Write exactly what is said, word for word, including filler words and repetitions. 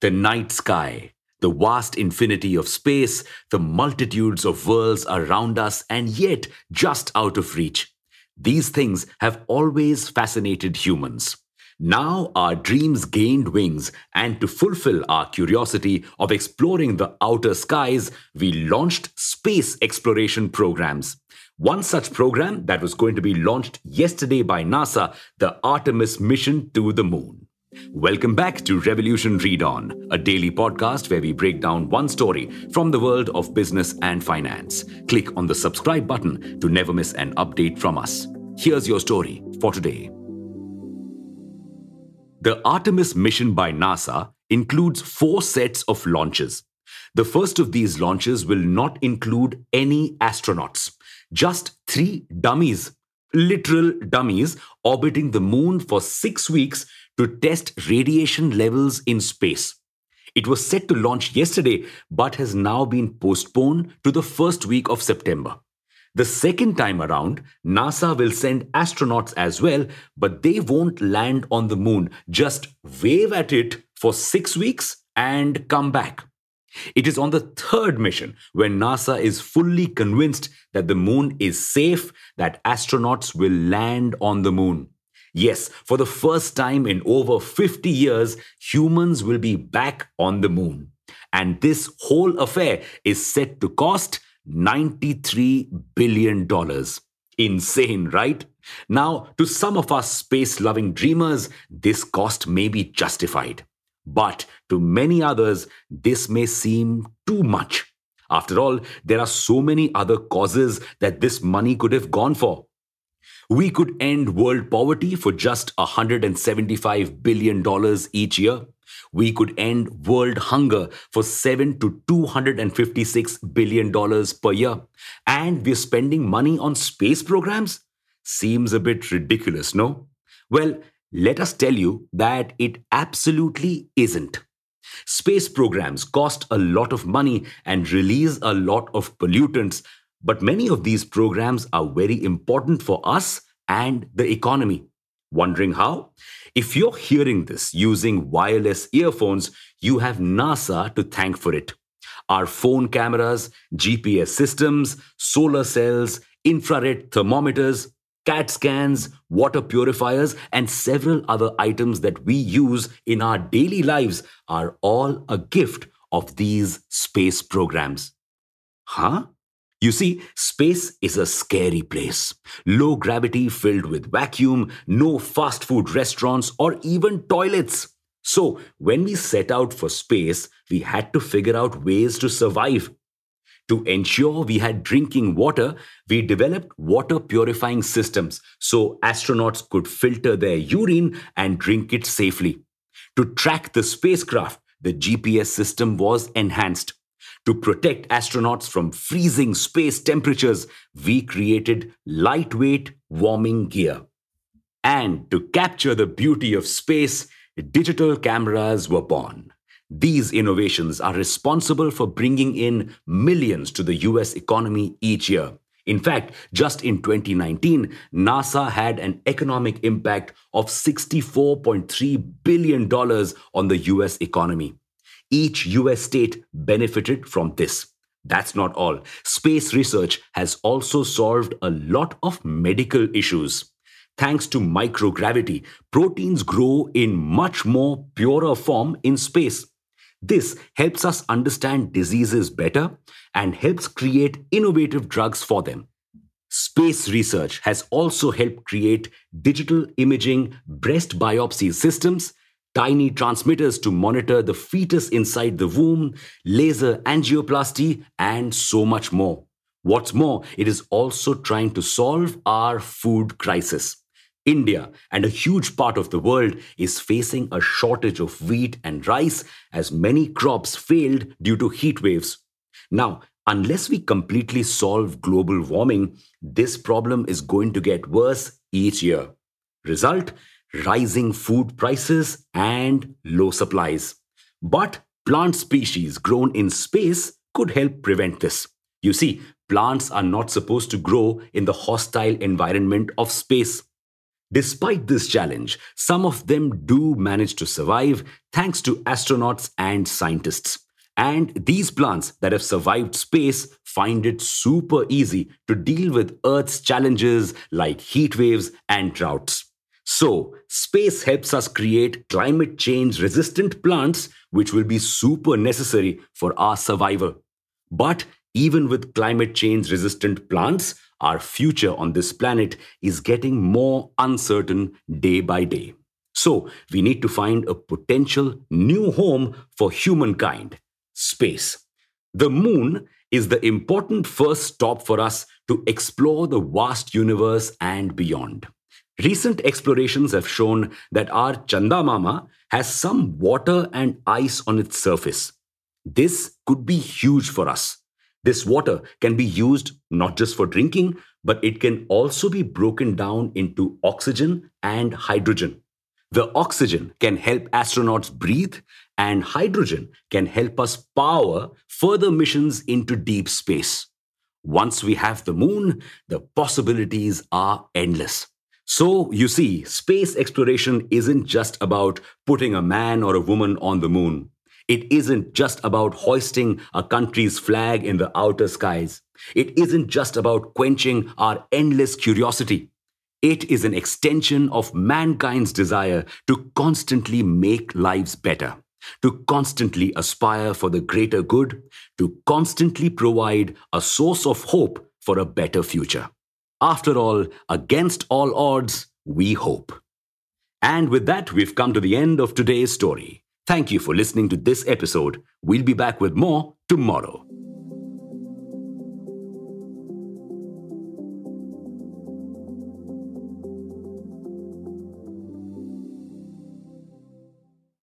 The night sky, the vast infinity of space, the multitudes of worlds around us and yet just out of reach. These things have always fascinated humans. Now our dreams gained wings, and to fulfill our curiosity of exploring the outer skies, we launched space exploration programs. One such program that was going to be launched yesterday by NASA, the Artemis mission to the moon. Welcome back to Revolution Read On, a daily podcast where we break down one story from the world of business and finance. Click on the subscribe button to never miss an update from us. Here's your story for today. The Artemis mission by NASA includes four sets of launches. The first of these launches will not include any astronauts, just three dummies, literal dummies, orbiting the moon for six weeks to test radiation levels in space. It was set to launch yesterday, but has now been postponed to the first week of September. The second time around, NASA will send astronauts as well, but they won't land on the moon, just wave at it for six weeks and come back. It is on the third mission when NASA is fully convinced that the moon is safe, that astronauts will land on the moon. Yes, for the first time in over fifty years, humans will be back on the moon. And this whole affair is set to cost ninety-three billion dollars. Insane, right? Now, to some of us space-loving dreamers, this cost may be justified. But to many others, this may seem too much. After all, there are so many other causes that this money could have gone for. We could end world poverty for just one hundred seventy-five billion dollars each year. We could end world hunger for seven to two hundred fifty-six billion dollars per year. And we're spending money on space programs? Seems a bit ridiculous, no? Well, let us tell you that it absolutely isn't. Space programs cost a lot of money and release a lot of pollutants, but many of these programs are very important for us and the economy. Wondering how? If you're hearing this using wireless earphones, you have NASA to thank for it. Our phone cameras, G P S systems, solar cells, infrared thermometers, CAT scans, water purifiers, and several other items that we use in our daily lives are all a gift of these space programs. Huh? You see, space is a scary place. Low gravity filled with vacuum, no fast food restaurants or even toilets. So when we set out for space, we had to figure out ways to survive. To ensure we had drinking water, we developed water purifying systems so astronauts could filter their urine and drink it safely. To track the spacecraft, the G P S system was enhanced. To protect astronauts from freezing space temperatures, we created lightweight warming gear. And to capture the beauty of space, digital cameras were born. These innovations are responsible for bringing in millions to the U S economy each year. In fact, just in twenty nineteen, NASA had an economic impact of sixty-four point three billion dollars on the U S economy. Each U S state benefited from this. That's not all. Space research has also solved a lot of medical issues. Thanks to microgravity, proteins grow in much more purer form in space. This helps us understand diseases better and helps create innovative drugs for them. Space research has also helped create digital imaging breast biopsy systems, tiny transmitters to monitor the fetus inside the womb, laser angioplasty, and so much more. What's more, it is also trying to solve our food crisis. India and a huge part of the world is facing a shortage of wheat and rice as many crops failed due to heat waves. Now, unless we completely solve global warming, this problem is going to get worse each year. Result, rising food prices and low supplies. But plant species grown in space could help prevent this. You see, plants are not supposed to grow in the hostile environment of space. Despite this challenge, some of them do manage to survive thanks to astronauts and scientists. And these plants that have survived space find it super easy to deal with Earth's challenges like heat waves and droughts. So, space helps us create climate change resistant plants which will be super necessary for our survival. But even with climate change resistant plants, our future on this planet is getting more uncertain day by day. So, we need to find a potential new home for humankind. Space. The moon is the important first stop for us to explore the vast universe and beyond. Recent explorations have shown that our Chandamama has some water and ice on its surface. This could be huge for us. This water can be used not just for drinking, but it can also be broken down into oxygen and hydrogen. The oxygen can help astronauts breathe, and hydrogen can help us power further missions into deep space. Once we have the moon, the possibilities are endless. So, you see, space exploration isn't just about putting a man or a woman on the moon. It isn't just about hoisting a country's flag in the outer skies. It isn't just about quenching our endless curiosity. It is an extension of mankind's desire to constantly make lives better, to constantly aspire for the greater good, to constantly provide a source of hope for a better future. After all, against all odds, we hope. And with that, we've come to the end of today's story. Thank you for listening to this episode. We'll be back with more tomorrow.